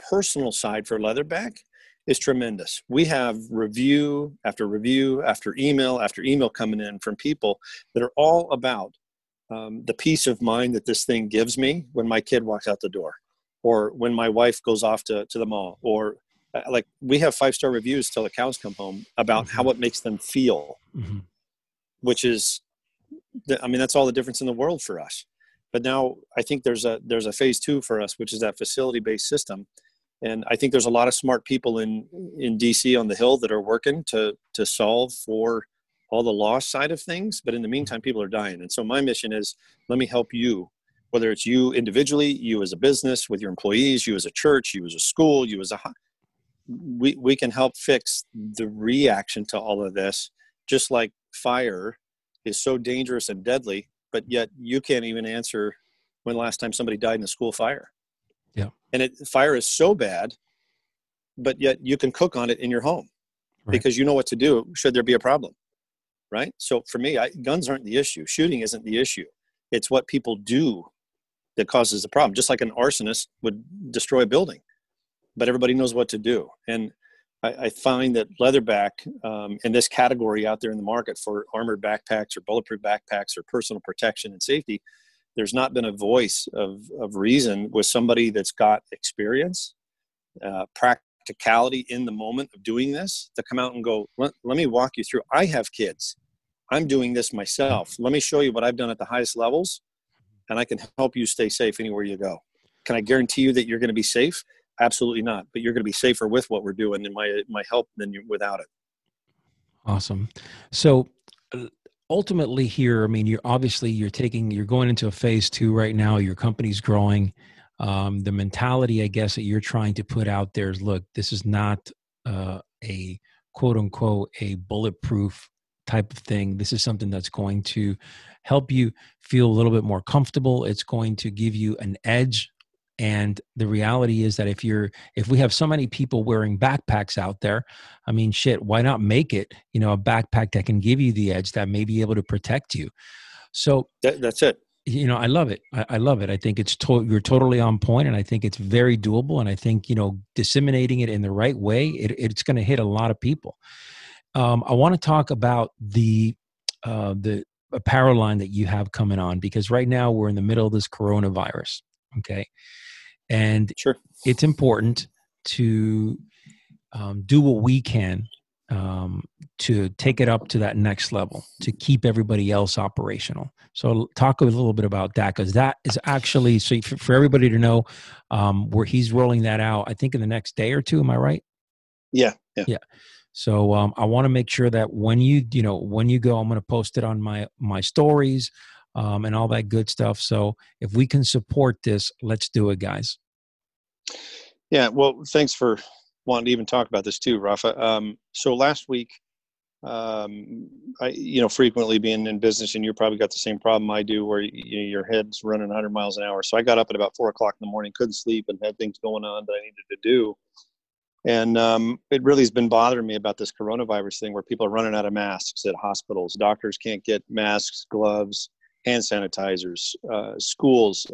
personal side for Leatherback is tremendous. We have review after email coming in from people that are all about the peace of mind that this thing gives me when my kid walks out the door, or when my wife goes off to the mall, or like, we have 5-star reviews till the cows come home about mm-hmm. how it makes them feel, mm-hmm. which is, that's all the difference in the world for us. But now I think there's a phase 2 for us, which is that facility-based system. And I think there's a lot of smart people in DC on the Hill that are working to solve for all the loss side of things. But in the meantime, people are dying. And so my mission is, let me help you, whether it's you individually, you as a business, with your employees, you as a church, you as a school, you as a... We can help fix the reaction to all of this, just like fire is so dangerous and deadly, but yet you can't even answer when last time somebody died in a school fire. Yeah. And fire is so bad, but yet you can cook on it in your home, right? Because you know what to do should there be a problem, right? So for me, guns aren't the issue. Shooting isn't the issue. It's what people do that causes the problem, just like an arsonist would destroy a building. But everybody knows what to do. And I find that Leatherback, and this category out there in the market for armored backpacks or bulletproof backpacks or personal protection and safety, there's not been a voice of reason with somebody that's got experience, practicality in the moment of doing this, to come out and go, let me walk you through. I have kids. I'm doing this myself. Let me show you what I've done at the highest levels, and I can help you stay safe anywhere you go. Can I guarantee you that you're going to be safe? Absolutely not. But you're going to be safer with what we're doing and my help than without it. Awesome. So ultimately here, you're going into a phase 2 right now. Your company's growing. The mentality, I guess, that you're trying to put out there is, look, this is not a quote unquote, a bulletproof type of thing. This is something that's going to help you feel a little bit more comfortable. It's going to give you an edge. And the reality is that if we have so many people wearing backpacks out there, why not make it, a backpack that can give you the edge, that may be able to protect you? So that's it. I love it. I love it. I think you're totally on point, and I think it's very doable. And I think, disseminating it in the right way, it's going to hit a lot of people. I want to talk about the apparel line that you have coming on, because right now we're in the middle of this coronavirus. Okay. And sure, it's important to do what we can to take it up to that next level, to keep everybody else operational. So talk a little bit about that, because that is actually, so for everybody to know, where he's rolling that out, I think in the next day or two, am I right? Yeah. Yeah. Yeah. So I want to make sure that when you go, I'm going to post it on my stories, and all that good stuff. So if we can support this, let's do it, guys. Yeah. Well, thanks for wanted to even talk about this too, Rafa. So last week, I, you know, frequently being in business, and you probably got the same problem I do, where your head's running 100 miles an hour. So I got up at about 4 o'clock in the morning, couldn't sleep, and had things going on that I needed to do. And it really has been bothering me about this coronavirus thing, where people are running out of masks at hospitals. Doctors can't get masks, gloves, hand sanitizers, schools.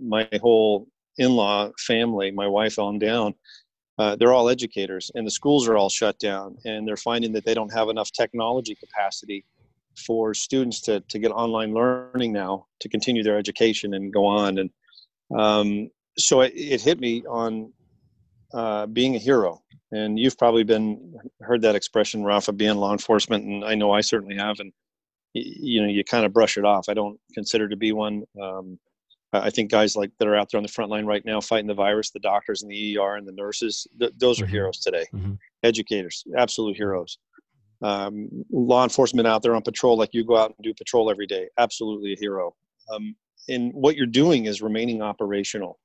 My whole in-law family, my wife on down, they're all educators, and the schools are all shut down, and they're finding that they don't have enough technology capacity for students to get online learning now to continue their education and go on. And so it hit me on being a hero. And you've probably heard that expression, Rafa, being law enforcement, and I know I certainly have. And you know, you kind of brush it off. I don't consider to be one. I think guys like that are out there on the front line right now fighting the virus, the doctors in the ER and the nurses, those are heroes today. Mm-hmm. Educators, absolute heroes. Law enforcement out there on patrol, like you go out and do patrol every day, absolutely a hero. And what you're doing is remaining operational.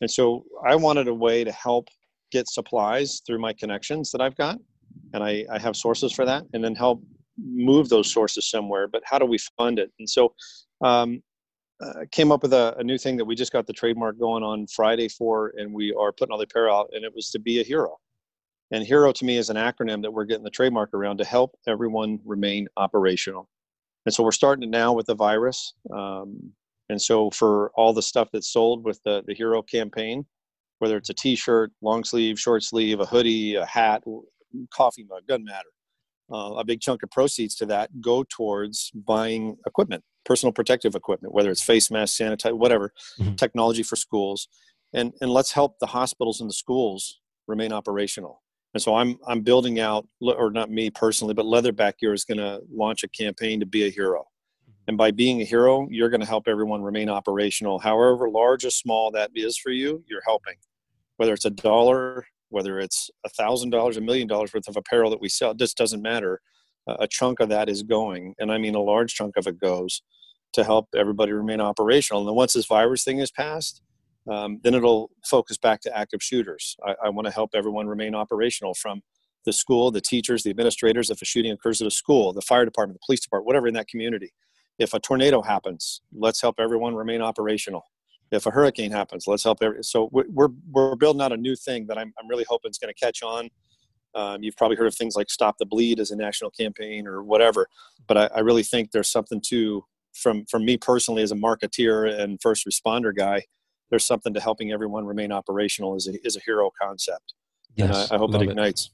And so I wanted a way to help get supplies through my connections that I've got, and I have sources for that, and then help move those sources somewhere. But how do we fund it? And so came up with a new thing that we just got the trademark going on Friday for, and we are putting all the apparel out, and it was to be a hero. And hero to me is an acronym that we're getting the trademark around to help everyone remain operational. And so we're starting it now with the virus. And so for all the stuff that's sold with the hero campaign, whether it's a t-shirt, long sleeve, short sleeve, a hoodie, a hat, coffee mug, doesn't matter. A big chunk of proceeds to that go towards buying equipment, personal protective equipment, whether it's face masks, sanitizer, whatever, technology for schools. And let's help the hospitals and the schools remain operational. And so I'm building out, or not me personally, but Leatherback Gear is going to launch a campaign to be a hero. And by being a hero, you're going to help everyone remain operational. However large or small that is for you, you're helping. Whether it's $1, whether it's $1,000, $1 million worth of apparel that we sell, this doesn't matter. A chunk of that is going, and I mean a large chunk of it goes to help everybody remain operational. And then once this virus thing is passed, then it'll focus back to active shooters. I want to help everyone remain operational, from the school, the teachers, the administrators, if a shooting occurs at a school, the fire department, the police department, whatever in that community. If a tornado happens, let's help everyone remain operational. If a hurricane happens, let's help. So we're building out a new thing that I'm really hoping is going to catch on. You've probably heard of things like Stop the Bleed as a national campaign or whatever. But I really think there's something to, from me personally as a marketeer and first responder guy, there's something to helping everyone remain operational is a hero concept. Yes, and I hope it ignites.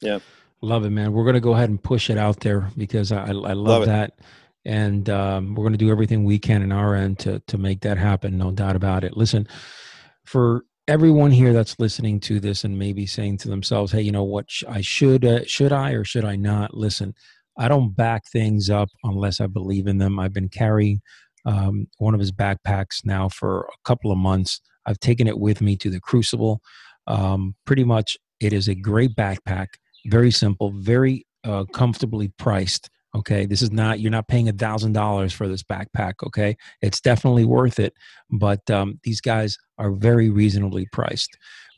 Yeah. Love it, man. We're going to go ahead and push it out there, because I love that. And we're going to do everything we can in our end to make that happen. No doubt about it. Listen, for everyone here that's listening to this and maybe saying to themselves, hey, you know what, should I or should I not? Listen, I don't back things up unless I believe in them. I've been carrying one of his backpacks now for a couple of months. I've taken it with me to the Crucible. Pretty much it is a great backpack. Very simple, very comfortably priced. Okay. This is not, you're not paying $1,000 for this backpack. Okay. It's definitely worth it. But these guys are very reasonably priced.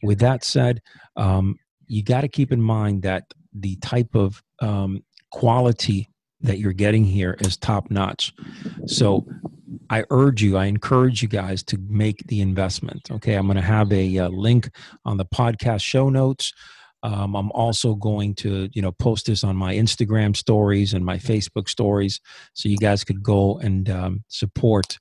With that said, you got to keep in mind that the type of quality that you're getting here is top notch. So I encourage you guys to make the investment. Okay. I'm going to have a link on the podcast show notes. I'm also going to, post this on my Instagram stories and my Facebook stories, so you guys could go and support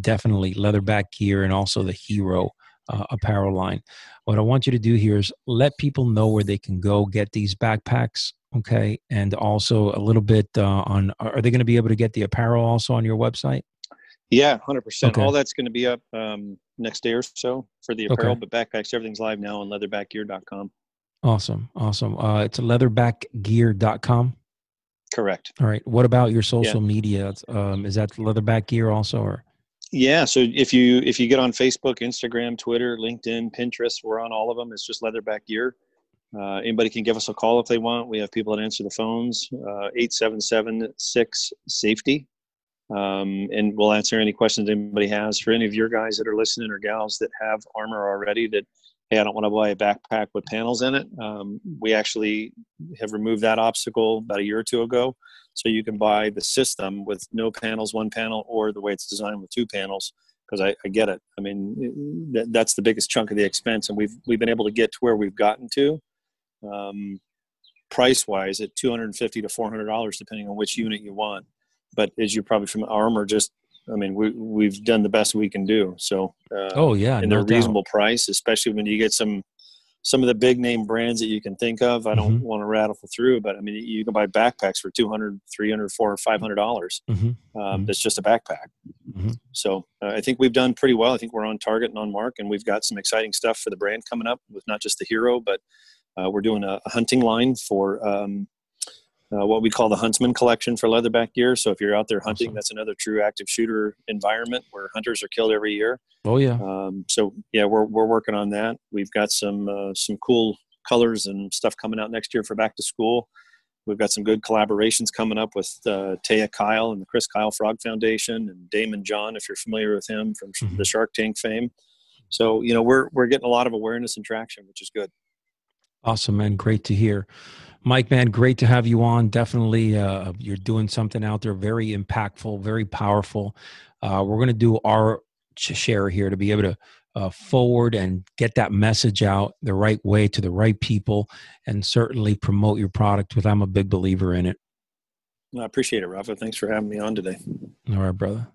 definitely Leatherback Gear and also the Hero apparel line. What I want you to do here is let people know where they can go get these backpacks, okay? And also a little bit on, are they going to be able to get the apparel also on your website? Yeah, 100%. Okay. All that's going to be up next day or so for the apparel, okay. But backpacks, everything's live now on leatherbackgear.com. Awesome. It's leatherbackgear.com? Correct. All right. What about your social media? Is that Leatherback Gear also? Or? Yeah. So if you get on Facebook, Instagram, Twitter, LinkedIn, Pinterest, we're on all of them. It's just Leatherback Gear. Anybody can give us a call if they want. We have people that answer the phones, 877-6-SAFETY. And we'll answer any questions anybody has. For any of your guys that are listening or gals that have armor already that hey, I don't want to buy a backpack with panels in it. We actually have removed that obstacle about a year or two ago. So you can buy the system with no panels, one panel, or the way it's designed with two panels. Because I get it. I mean, that's the biggest chunk of the expense, and we've been able to get to where we've gotten to, price-wise, at $250 to $400, depending on which unit you want. But as you're probably from Armor, just, I mean, we've done the best we can do. So, oh yeah, and they're reasonable price, especially when you get some of the big name brands that you can think of. I don't want to rattle through, but I mean, you can buy backpacks for $200, $300, $400, $500. It's just a backpack. So I think we've done pretty well. I think we're on target and on mark, and we've got some exciting stuff for the brand coming up with not just the Hero, but we're doing a hunting line for what we call the Huntsman collection for Leatherback Gear. So if you're out there hunting, that's another true active shooter environment where hunters are killed every year. Oh yeah. So yeah, we're working on that. We've got some cool colors and stuff coming out next year for back to school. We've got some good collaborations coming up with Taya Kyle and the Chris Kyle Frog Foundation, and Damon John, if you're familiar with him from the Shark Tank fame. So, you know, we're getting a lot of awareness and traction, which is good. Awesome, man. Great to hear. Mike, man, great to have you on. Definitely, you're doing something out there very impactful, very powerful. We're going to do our share here to be able to forward and get that message out the right way to the right people, and certainly promote your product, which I'm a big believer in it. Well, I appreciate it, Rafa. Thanks for having me on today. All right, brother.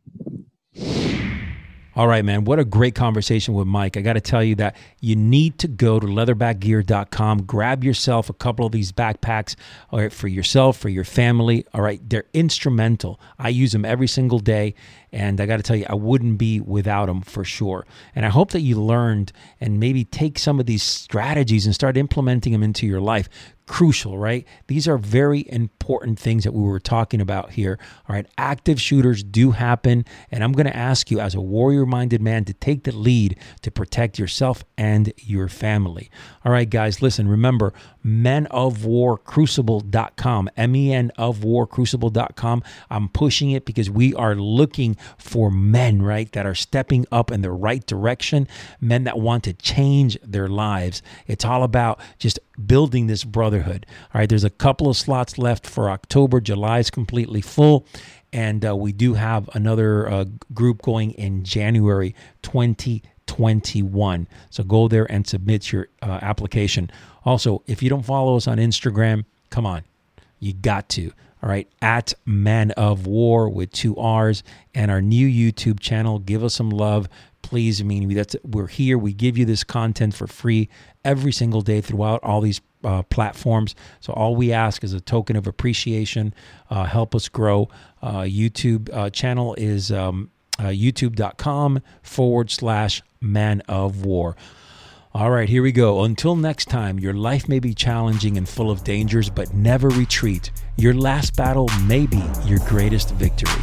All right, man. What a great conversation with Mike. I got to tell you that you need to go to leatherbackgear.com, grab yourself a couple of these backpacks, all right, for yourself, for your family. All right. They're instrumental. I use them every single day. And I got to tell you, I wouldn't be without them for sure. And I hope that you learned and maybe take some of these strategies and start implementing them into your life. Crucial, right? These are very important things that we were talking about here. All right. Active shooters do happen. And I'm going to ask you, as a warrior-minded man, to take the lead to protect yourself and your family. All right, guys, listen, remember, menofwarcrucible.com, menofwarcrucible.com. I'm pushing it because we are looking for men, right, that are stepping up in the right direction, men that want to change their lives. It's all about just building this brotherhood. All right, there's a couple of slots left for October. July is completely full. And we do have another group going in January 2021. So go there and submit your application. Also, if you don't follow us on Instagram, come on, you got to. All right, at Men of War with 2 R's, and our new YouTube channel. Give us some love, please. I mean, we're here. We give you this content for free every single day throughout all these platforms. So all we ask is a token of appreciation. Help us grow. YouTube channel is youtube.com/Men of War. All right, here we go. Until next time, your life may be challenging and full of dangers, but never retreat. Your last battle may be your greatest victory.